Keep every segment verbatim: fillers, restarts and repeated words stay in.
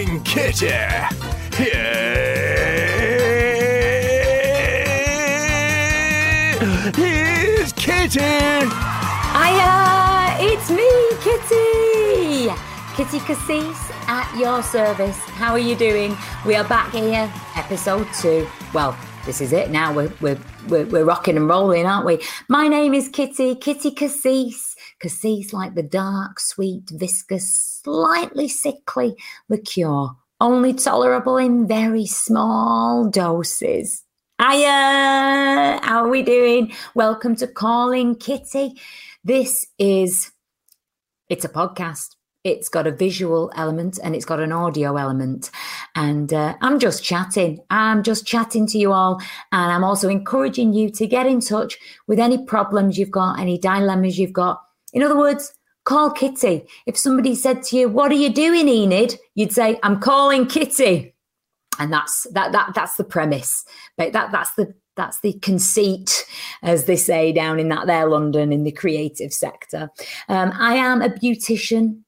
Calling Kitty. Here is Kitty. Hiya, it's me, Kitty. Kitty Cassis at your service. How are you doing? We are back here, episode two. Well, this is it now. We're we're we're, we're rocking and rolling, aren't we? My name is Kitty. Kitty Cassis. Cassis like the dark, sweet, viscous, slightly sickly liqueur, only tolerable in very small doses. Hiya! How are we doing? Welcome to Calling Kitty. This is, it's a podcast. It's got a visual element and it's got an audio element. And uh, I'm just chatting. I'm just chatting to you all. And I'm also encouraging you to get in touch with any problems you've got, any dilemmas you've got. In other words, call Kitty. If somebody said to you, "What are you doing, Enid?" you'd say, "I'm calling Kitty," and that's that. That that's the premise. But that that's the that's the conceit, as they say down in that there London in the creative sector. Um, I am a beautician.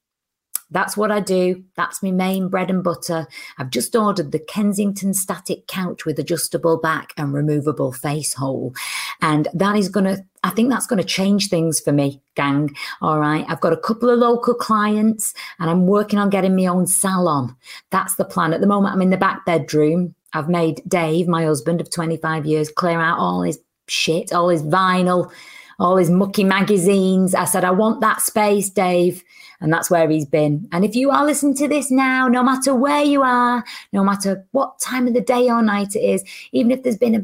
That's what I do. That's my main bread and butter. I've just ordered the Kensington static couch with adjustable back and removable face hole. And that is going to, I think that's going to change things for me, gang. All right. I've got a couple of local clients and I'm working on getting my own salon. That's the plan. At the moment, I'm in the back bedroom. I've made Dave, my husband of twenty-five years, clear out all his shit, all his vinyl, all his mucky magazines. I said, I want that space, Dave. And that's where he's been. And if you are listening to this now, no matter where you are, no matter what time of the day or night it is, even if there's been a,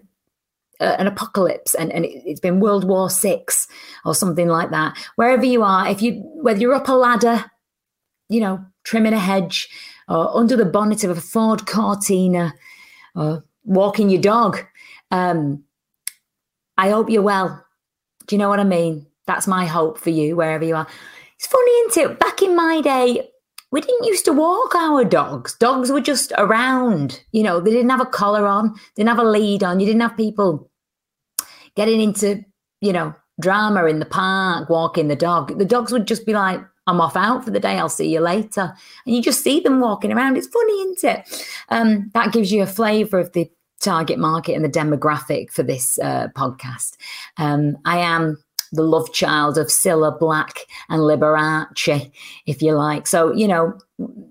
uh, an apocalypse and, and it, it's been World War Six or something like that, wherever you are, if you whether you're up a ladder, you know, trimming a hedge, or under the bonnet of a Ford Cortina, or walking your dog, um, I hope you're well. Do you know what I mean? That's my hope for you, wherever you are. It's funny, isn't it? Back in my day, we didn't used to walk our dogs. Dogs were just around. You know, they didn't have a collar on, didn't have a lead on. You didn't have people getting into, you know, drama in the park, walking the dog. The dogs would just be like, I'm off out for the day. I'll see you later. And you just see them walking around. It's funny, isn't it? Um, that gives you a flavour of the target market and the demographic for this uh, podcast. Um, I am the love child of Cilla Black and Liberace, if you like. So, you know,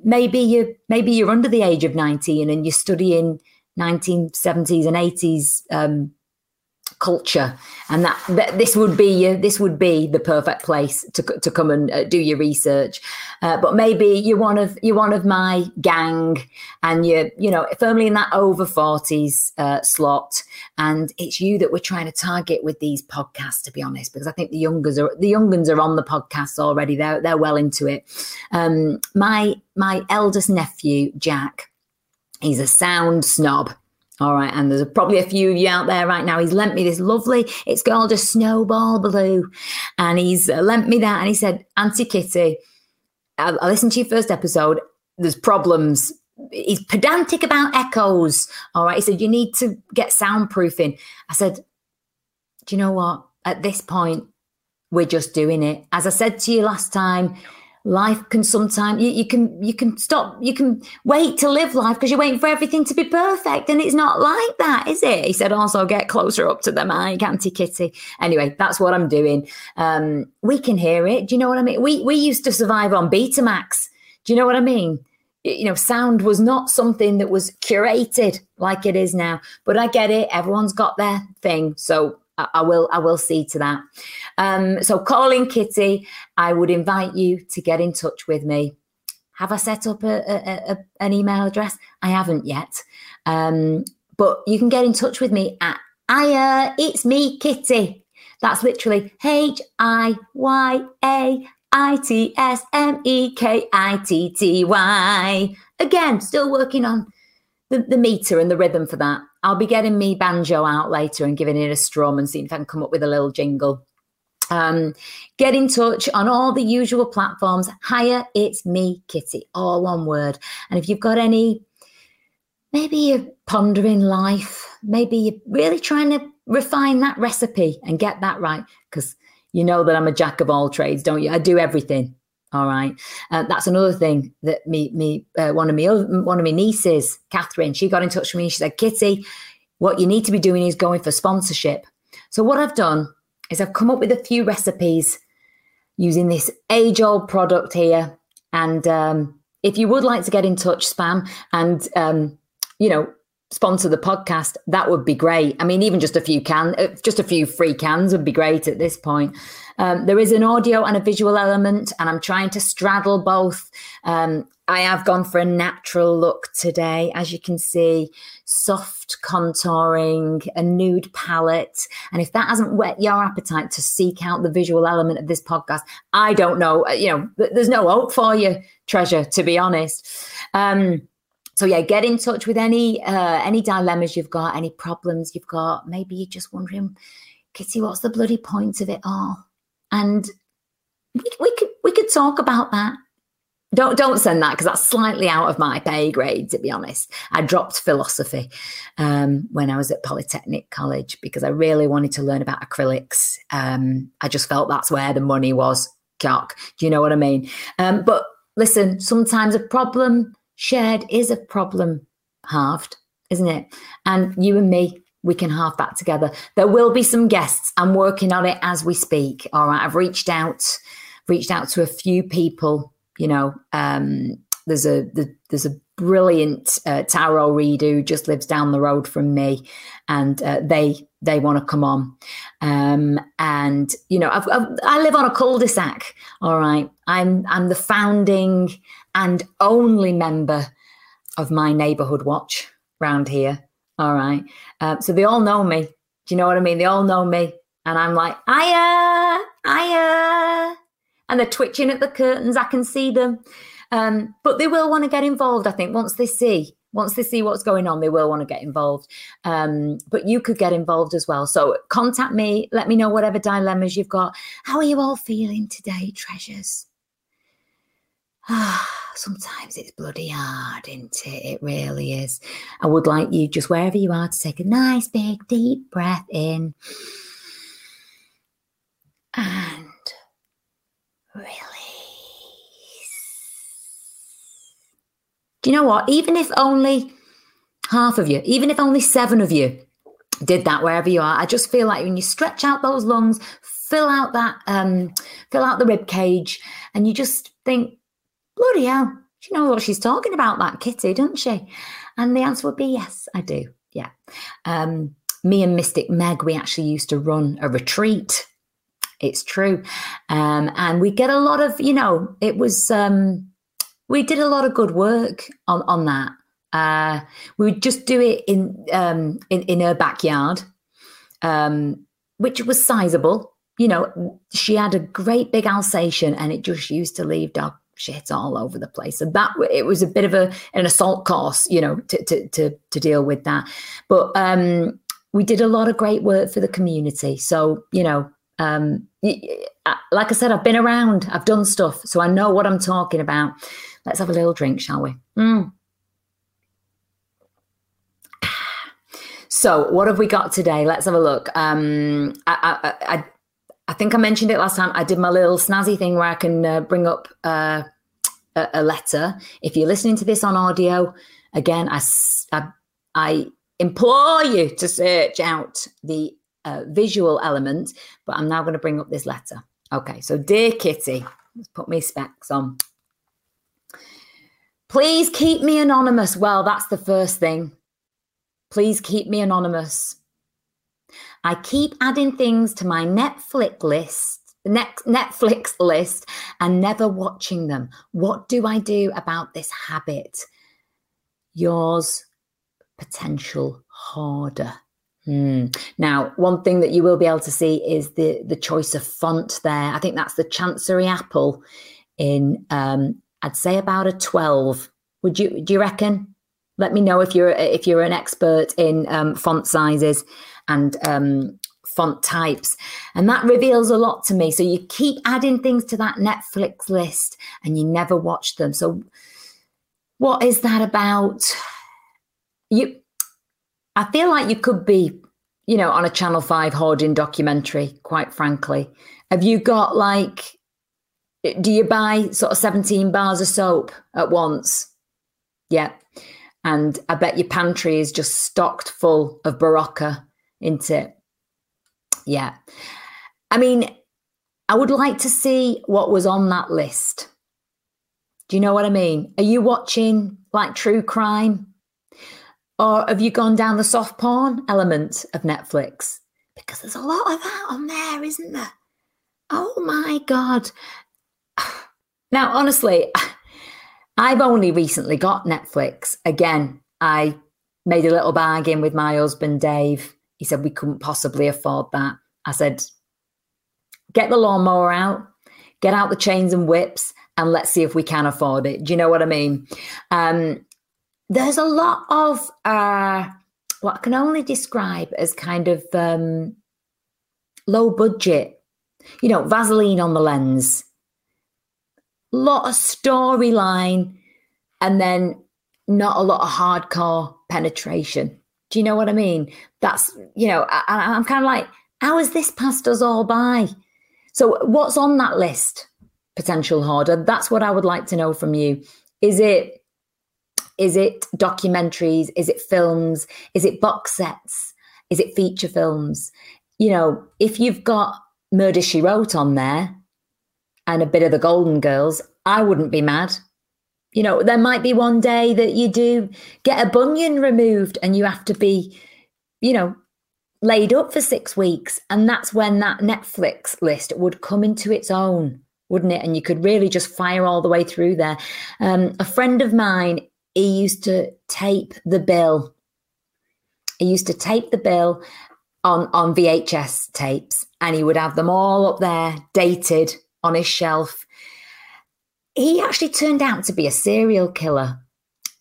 maybe you maybe you're under the age of nineteen and you're studying nineteen seventies and eighties um, culture, and that, that this would be your, this would be the perfect place to to come and uh, do your research. Uh, but maybe you're one of you're one of my gang, and you're you know firmly in that over forties uh, slot. And it's you that we're trying to target with these podcasts, to be honest, because I think the youngers are the younguns are on the podcast already. They're they're well into it. Um, my my eldest nephew Jack, he's a sound snob. All right, and there's probably a few of you out there right now. He's lent me this lovely, it's called a Snowball Blue, and he's lent me that, and he said, Auntie Kitty, I, I listened to your first episode. There's problems. He's pedantic about echoes. All right, he said, you need to get soundproofing. I said, do you know what? At this point, we're just doing it. As I said to you last time, life can sometimes, you, you can you can stop, you can wait to live life because you're waiting for everything to be perfect, and it's not like that, is it? He said, also get closer up to the mic, Auntie Kitty. Anyway, that's what I'm doing. Um, we can hear it. Do you know what I mean? We we used to survive on Betamax. Do you know what I mean? You know, sound was not something that was curated like it is now. But I get it. Everyone's got their thing. So I will I will see to that. Um, so Calling Kitty, I would invite you to get in touch with me. Have I set up a, a, a, an email address? I haven't yet. Um, but you can get in touch with me at Hiya, it's me, Kitty. That's literally H I Y A I T S M E K I T T Y. Again, still working on the, the meter and the rhythm for that. I'll be getting me banjo out later and giving it a strum and seeing if I can come up with a little jingle. Um, get in touch on all the usual platforms. Hiya, it's me, Kitty. All one word. And if you've got any, maybe you're pondering life. Maybe you're really trying to refine that recipe and get that right. Because you know that I'm a jack of all trades, don't you? I do everything. All right. Uh, that's another thing that me, me, uh, one of me, one of my nieces, Catherine, she got in touch with me. She said, Kitty, what you need to be doing is going for sponsorship. So what I've done is I've come up with a few recipes using this age old product here. And um, if you would like to get in touch, Spam, and, um, you know, sponsor the podcast, that would be great. I mean, even just a few can, just a few free cans would be great at this point. Um, there is an audio and a visual element, and I'm trying to straddle both. Um, I have gone for a natural look today, as you can see, soft contouring, a nude palette. And if that hasn't whet your appetite to seek out the visual element of this podcast, I don't know, you know, there's no hope for you, treasure, to be honest. Um, So yeah, get in touch with any uh, any dilemmas you've got, any problems you've got. Maybe you're just wondering, Kitty, what's the bloody point of it all? And we, we could we could talk about that. Don't don't send that, because that's slightly out of my pay grade, to be honest. I dropped philosophy um, when I was at Polytechnic College because I really wanted to learn about acrylics. Um, I just felt that's where the money was. Cock, do you know what I mean? Um, but listen, sometimes a problem shared is a problem halved, isn't it? And you and me, we can halve that together. There will be some guests. I'm working on it as we speak. All right. I've reached out, reached out to a few people, you know, um, there's a, the, there's a brilliant uh, tarot reader who just lives down the road from me, and uh, they, they want to come on. Um, and you know, I've, I've, I live on a cul-de-sac. All right. I'm, I'm the founding and only member of my neighborhood watch round here. All right. Um, so they all know me. Do you know what I mean? They all know me. And I'm like, hiya, hiya. And they're twitching at the curtains. I can see them. Um, but they will want to get involved, I think, once they see. Once they see what's going on, they will want to get involved. Um, but you could get involved as well. So contact me. Let me know whatever dilemmas you've got. How are you all feeling today, treasures? Sometimes it's bloody hard, isn't it? It really is. I would like you, just wherever you are, to take a nice, big, deep breath in. And release. You know what, even if only half of you, even if only seven of you did that wherever you are, I just feel like when you stretch out those lungs, fill out that, um, fill out the rib cage, and you just think, bloody hell, she knows what she's talking about, that Kitty, doesn't she? And the answer would be yes, I do. Yeah. Um, me and Mystic Meg, we actually used to run a retreat. It's true. Um, and we get a lot of, you know, it was... Um, we did a lot of good work on, on that. Uh, we would just do it in um, in, in her backyard, um, which was sizable. You know, she had a great big Alsatian, and it just used to leave dog shit all over the place. So that it was a bit of a an assault course, you know, to to to, to deal with that. But um, we did a lot of great work for the community. So you know. Um, like I said, I've been around, I've done stuff, so I know what I'm talking about. Let's have a little drink, shall we? Mm. So what have we got today? Let's have a look. Um, I, I, I, I think I mentioned it last time. I did my little snazzy thing where I can uh, bring up uh, a, a letter. If you're listening to this on audio, again, I, I, I implore you to search out the Uh, visual element, but I'm now going to bring up this letter. Okay, so dear Kitty, let's put my specs on. Please keep me anonymous. Well, that's the first thing. Please keep me anonymous. I keep adding things to my Netflix list, Net- Netflix list, and never watching them. What do I do about this habit? Yours, potential hoarder. Mm. Now, one thing that you will be able to see is the, the choice of font there. I think that's the Chancery Apple in, um, I'd say about a twelve. Would you, do you reckon? Let me know if you're, if you're an expert in um, font sizes and um, font types. And that reveals a lot to me. So you keep adding things to that Netflix list and you never watch them. So what is that about? You... I feel like you could be, you know, on a Channel five hoarding documentary, quite frankly. Have you got like, Do you buy sort of seventeen bars of soap at once? Yeah. And I bet your pantry is just stocked full of Barocca, isn't it? Yeah. I mean, I would like to see what was on that list. Do you know what I mean? Are you watching like true crime? Or have you gone down the soft porn element of Netflix? Because there's a lot of that on there, isn't there? Oh my God. Now, honestly, I've only recently got Netflix. Again, I made a little bargain with my husband, Dave. He said we couldn't possibly afford that. I said, get the lawnmower out, get out the chains and whips, and let's see if we can afford it. Do you know what I mean? Um, there's a lot of uh, what I can only describe as kind of um, low budget, you know, Vaseline on the lens, lot of storyline, and then not a lot of hardcore penetration. Do you know what I mean? That's, you know, I, I'm kind of like, how has this passed us all by? So what's on that list, potential hoarder? That's what I would like to know from you. Is it, is it documentaries? Is it films? Is it box sets? Is it feature films? You know, if you've got Murder, She Wrote on there and a bit of the Golden Girls, I wouldn't be mad. You know, there might be one day that you do get a bunion removed and you have to be, you know, laid up for six weeks. And that's when that Netflix list would come into its own, wouldn't it? And you could really just fire all the way through there. Um, a friend of mine, he used to tape the bill. He used to tape the bill on, on V H S tapes, and he would have them all up there, dated on his shelf. He actually turned out to be a serial killer.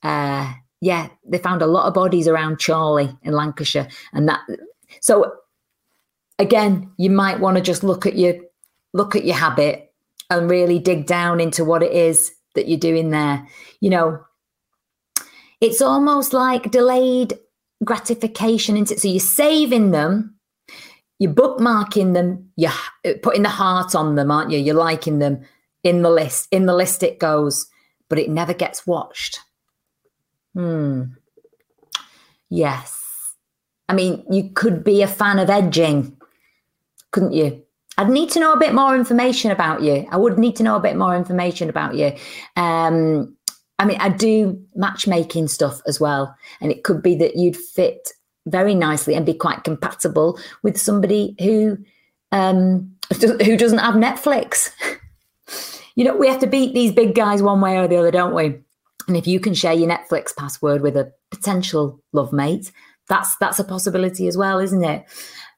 Uh, yeah, they found a lot of bodies around Charlie in Lancashire. And that, so again, you might want to just look at your look at your habit and really dig down into what it is that you're doing there. You know, it's almost like delayed gratification, isn't it? So you're saving them, you're bookmarking them, you're putting the heart on them, aren't you? You're liking them. In the list, in the list it goes, but it never gets watched. Hmm. Yes. I mean, you could be a fan of edging, couldn't you? I'd need to know a bit more information about you. I would need to know a bit more information about you. Um, I mean, I do matchmaking stuff as well, and it could be that you'd fit very nicely and be quite compatible with somebody who um, who doesn't have Netflix. You know, we have to beat these big guys one way or the other, don't we? And if you can share your Netflix password with a potential love mate, that's that's a possibility as well, isn't it?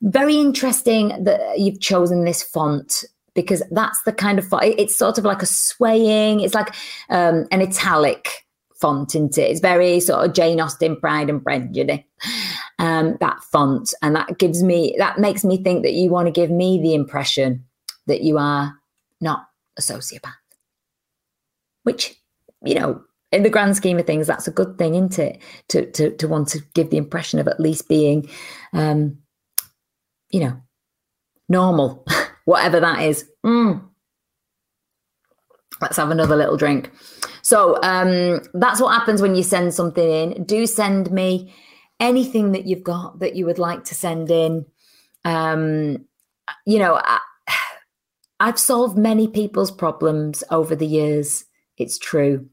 Very interesting that you've chosen this font, because that's the kind of font. It's sort of like a swaying, it's like um, an italic font, isn't it? It's very sort of Jane Austen, Pride and Prejudice, um, that font. And that gives me, that makes me think that you want to give me the impression that you are not a sociopath, which, you know, in the grand scheme of things, that's a good thing, isn't it? To to to want to give the impression of at least being, um, you know, normal, whatever that is. Mm. Let's have another little drink. So um, that's what happens when you send something in. Do send me anything that you've got that you would like to send in. Um, you know, I, I've solved many people's problems over the years. It's true.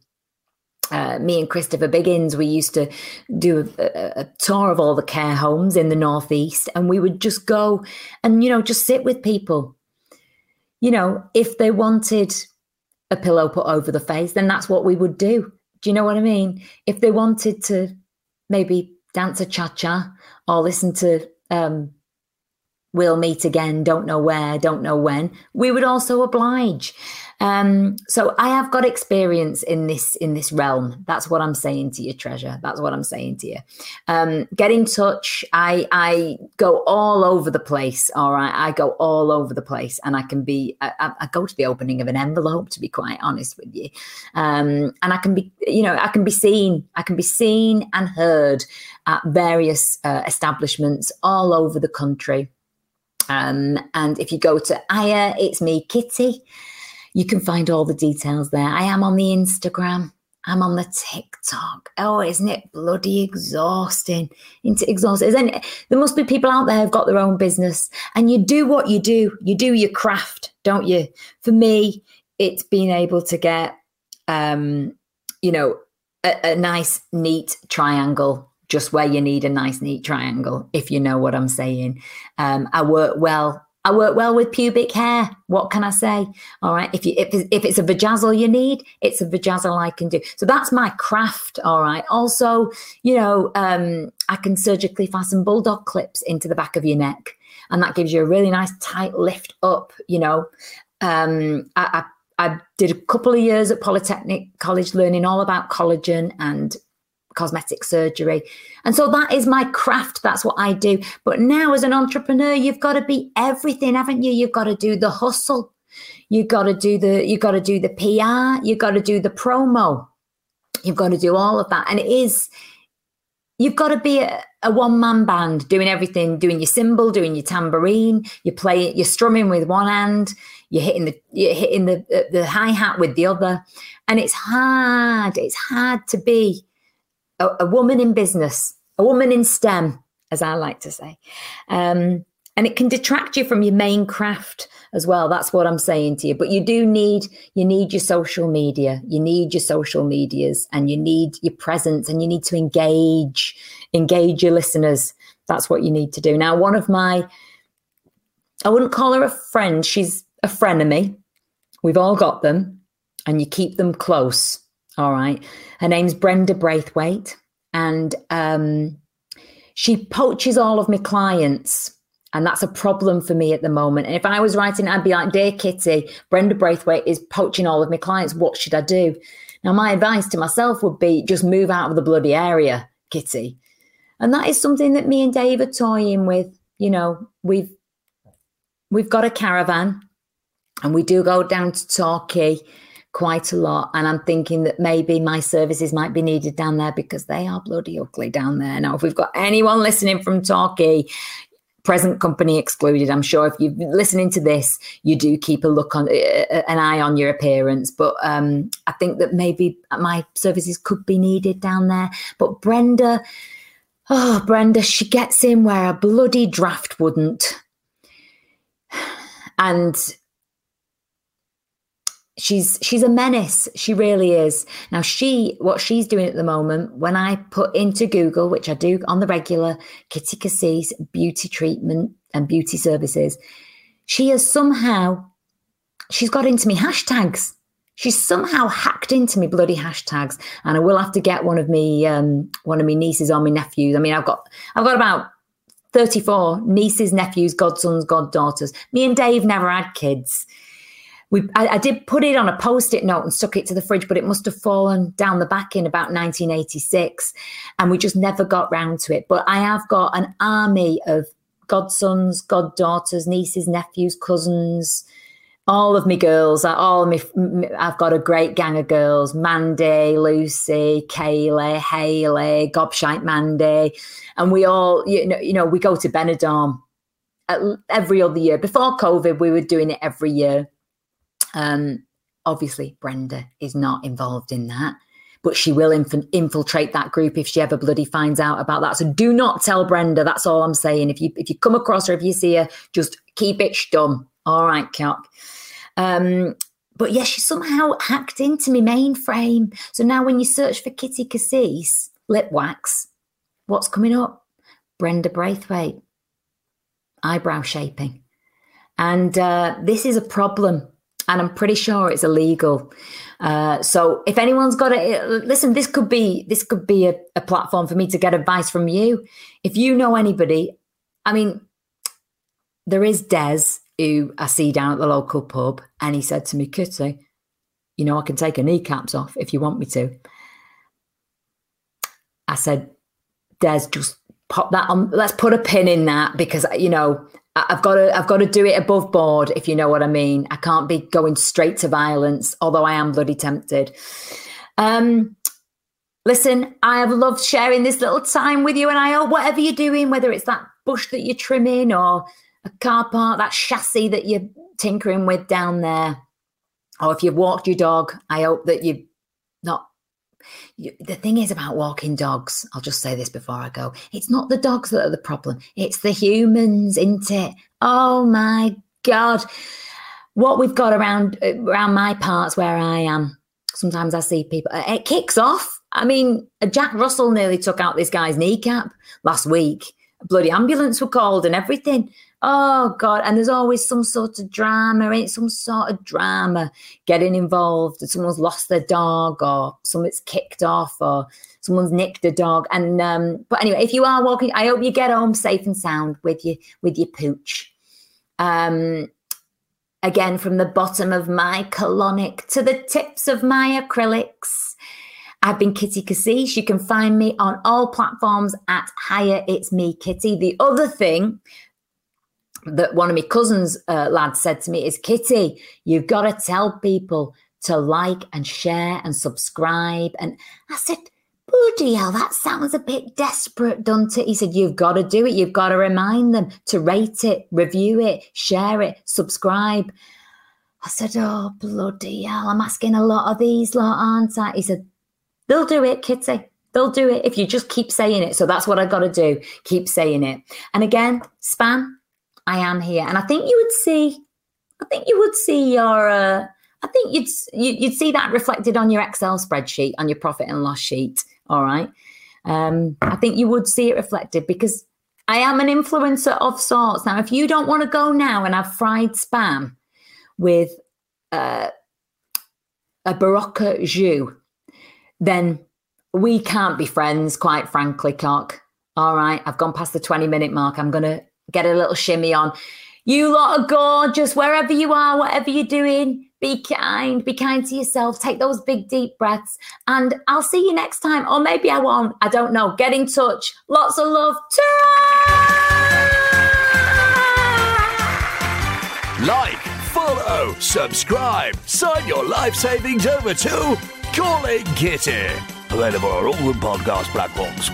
Uh, me and Christopher Biggins, we used to do a, a, a tour of all the care homes in the Northeast, and we would just go and, you know, just sit with people. You know, if they wanted a pillow put over the face, then that's what we would do. Do you know what I mean? If they wanted to maybe dance a cha-cha or listen to um We'll Meet Again, Don't Know Where, Don't Know When, we would also oblige. Um, so I have got experience in this in this realm. That's what I'm saying to you, Treasure. That's what I'm saying to you. Um, get in touch. I I go all over the place. All right, I go all over the place, and I can be. I, I go to the opening of an envelope, to be quite honest with you. Um, and I can be, you know, I can be seen. I can be seen and heard at various uh, establishments all over the country. Um, and if you go to Aya, it's me, Kitty. You can find all the details there. I am on the Instagram. I'm on the TikTok. Oh, isn't it bloody exhausting? Into exhausting. Isn't it? There must be people out there who've got their own business, and you do what you do. You do your craft, don't you? For me, it's being able to get, um, you know, a, a nice, neat triangle, just where you need a nice, neat triangle, if you know what I'm saying. Um, I work well. I work well with pubic hair. What can I say? All right. If you if it's, if it's a vajazzle you need, it's a vajazzle I can do. So that's my craft. All right. Also, you know, um, I can surgically fasten bulldog clips into the back of your neck, and that gives you a really nice tight lift up. You know, um, I, I I did a couple of years at Polytechnic College learning all about collagen and cosmetic surgery. And so that is my craft. That's what I do. But now as an entrepreneur, you've got to be everything, haven't you? You've got to do the hustle. You've got to do the, you've got to do the P R. You've got to do the promo. You've got to do all of that. And it is, you've got to be a, a one-man band doing everything, doing your cymbal, doing your tambourine, you play it, you're strumming with one hand, you're hitting the you're hitting the the hi-hat with the other. And it's hard. It's hard to be A, a woman in business, a woman in STEM, as I like to say. Um, and it can detract you from your main craft as well. That's what I'm saying to you. But you do need, you need your social media. You need your social medias, and you need your presence, and you need to engage, engage your listeners. That's what you need to do. Now, one of my, I wouldn't call her a friend. She's a frenemy. We've all got them, and you keep them close. All right. Her name's Brenda Braithwaite, and um, she poaches all of my clients. And that's a problem for me at the moment. And if I was writing, I'd be like, dear Kitty, Brenda Braithwaite is poaching all of my clients. What should I do? Now, my advice to myself would be just move out of the bloody area, Kitty. And that is something that me and Dave are toying with. You know, we've we've got a caravan, and we do go down to Torquay quite a lot, and I'm thinking that maybe my services might be needed down there, because they are bloody ugly down there. Now, if we've got anyone listening from Torquay, present company excluded, I'm sure if you're listening to this, you do keep a look on, an eye on your appearance. But um, I think that maybe my services could be needed down there. But Brenda, oh, Brenda, she gets in where a bloody draft wouldn't. And She's she's a menace. She really is. Now, she what she's doing at the moment, when I put into Google, which I do on the regular, Kitty Cassis beauty treatment and beauty services, she has somehow, she's got into me hashtags. She's somehow hacked into me bloody hashtags. And I will have to get one of me, um, one of me nieces or my nephews. I mean, I've got I've got about thirty-four nieces, nephews, godsons, goddaughters. Me and Dave never had kids. We, I, I did put it on a post-it note and stuck it to the fridge, but it must have fallen down the back in about nineteen eighty-six, and we just never got round to it. But I have got an army of godsons, goddaughters, nieces, nephews, cousins, all of me girls. All of me, I've got a great gang of girls: Mandy, Lucy, Kayleigh, Hayley, Gobshite Mandy, and we all, you know, you know, we go to Benidorm every other year. Before COVID, we were doing it every year. Um, obviously, Brenda is not involved in that, but she will inf- infiltrate that group if she ever bloody finds out about that. So do not tell Brenda. That's all I'm saying. If you if you come across her, if you see her, just keep it stum. All right, cock. Um, but yeah, she somehow hacked into me mainframe. So now when you search for Kitty Cassis lip wax, what's coming up? Brenda Braithwaite eyebrow shaping, and uh, this is a problem. And I'm pretty sure it's illegal. Uh, so if anyone's got it, listen, this could be this could be a, a platform for me to get advice from you. If you know anybody, I mean, there is Des, who I see down at the local pub, and he said to me, Kitty, you know, I can take her kneecaps off if you want me to. I said, Des, just pop that on. Let's put a pin in that, because, you know, I've got to, I've got to do it above board, if you know what I mean. I can't be going straight to violence, although I am bloody tempted. Um, listen, I have loved sharing this little time with you, and I hope whatever you're doing, whether it's that bush that you're trimming or a car park, that chassis that you're tinkering with down there, or if you've walked your dog, I hope that you've not. You, the thing is about walking dogs, I'll just say this before I go, it's not the dogs that are the problem. It's the humans, isn't it? Oh, my God. What we've got around around my parts where I am, sometimes I see people, it kicks off. I mean, Jack Russell nearly took out this guy's kneecap last week. A bloody ambulance were called and everything. Oh, God. And there's always some sort of drama, ain't some sort of drama getting involved. Someone's lost their dog or someone's kicked off or someone's nicked a dog. And um, but anyway, if you are walking, I hope you get home safe and sound with your, with your pooch. Um, again, from the bottom of my colonic to the tips of my acrylics, I've been Kitty Cassis. You can find me on all platforms at Higher It's Me Kitty. The other thing that one of my cousins' uh, lad said to me is, Kitty, you've got to tell people to like and share and subscribe. And I said, bloody hell, that sounds a bit desperate, doesn't it? He said, you've got to do it. You've got to remind them to rate it, review it, share it, subscribe. I said, oh, bloody hell, I'm asking a lot of these lot, aren't I? He said, they'll do it, Kitty. They'll do it if you just keep saying it. So that's what I've got to do. Keep saying it. And again, spam, I am here. And I think you would see, I think you would see your, uh, I think you'd, you'd see that reflected on your Excel spreadsheet, on your profit and loss sheet. All right. Um, I think you would see it reflected because I am an influencer of sorts. Now, if you don't want to go now and have fried spam with uh, a Barocca jus, then we can't be friends, quite frankly, cock. All right, I've gone past the twenty-minute mark. I'm going to get a little shimmy on. You lot are gorgeous, wherever you are, whatever you're doing. Be kind. Be kind to yourself. Take those big, deep breaths. And I'll see you next time. Or maybe I won't. I don't know. Get in touch. Lots of love. Ta-ra! Like, follow, subscribe. Sign your life savings over to Calling Kitty. Available on all the podcast platforms.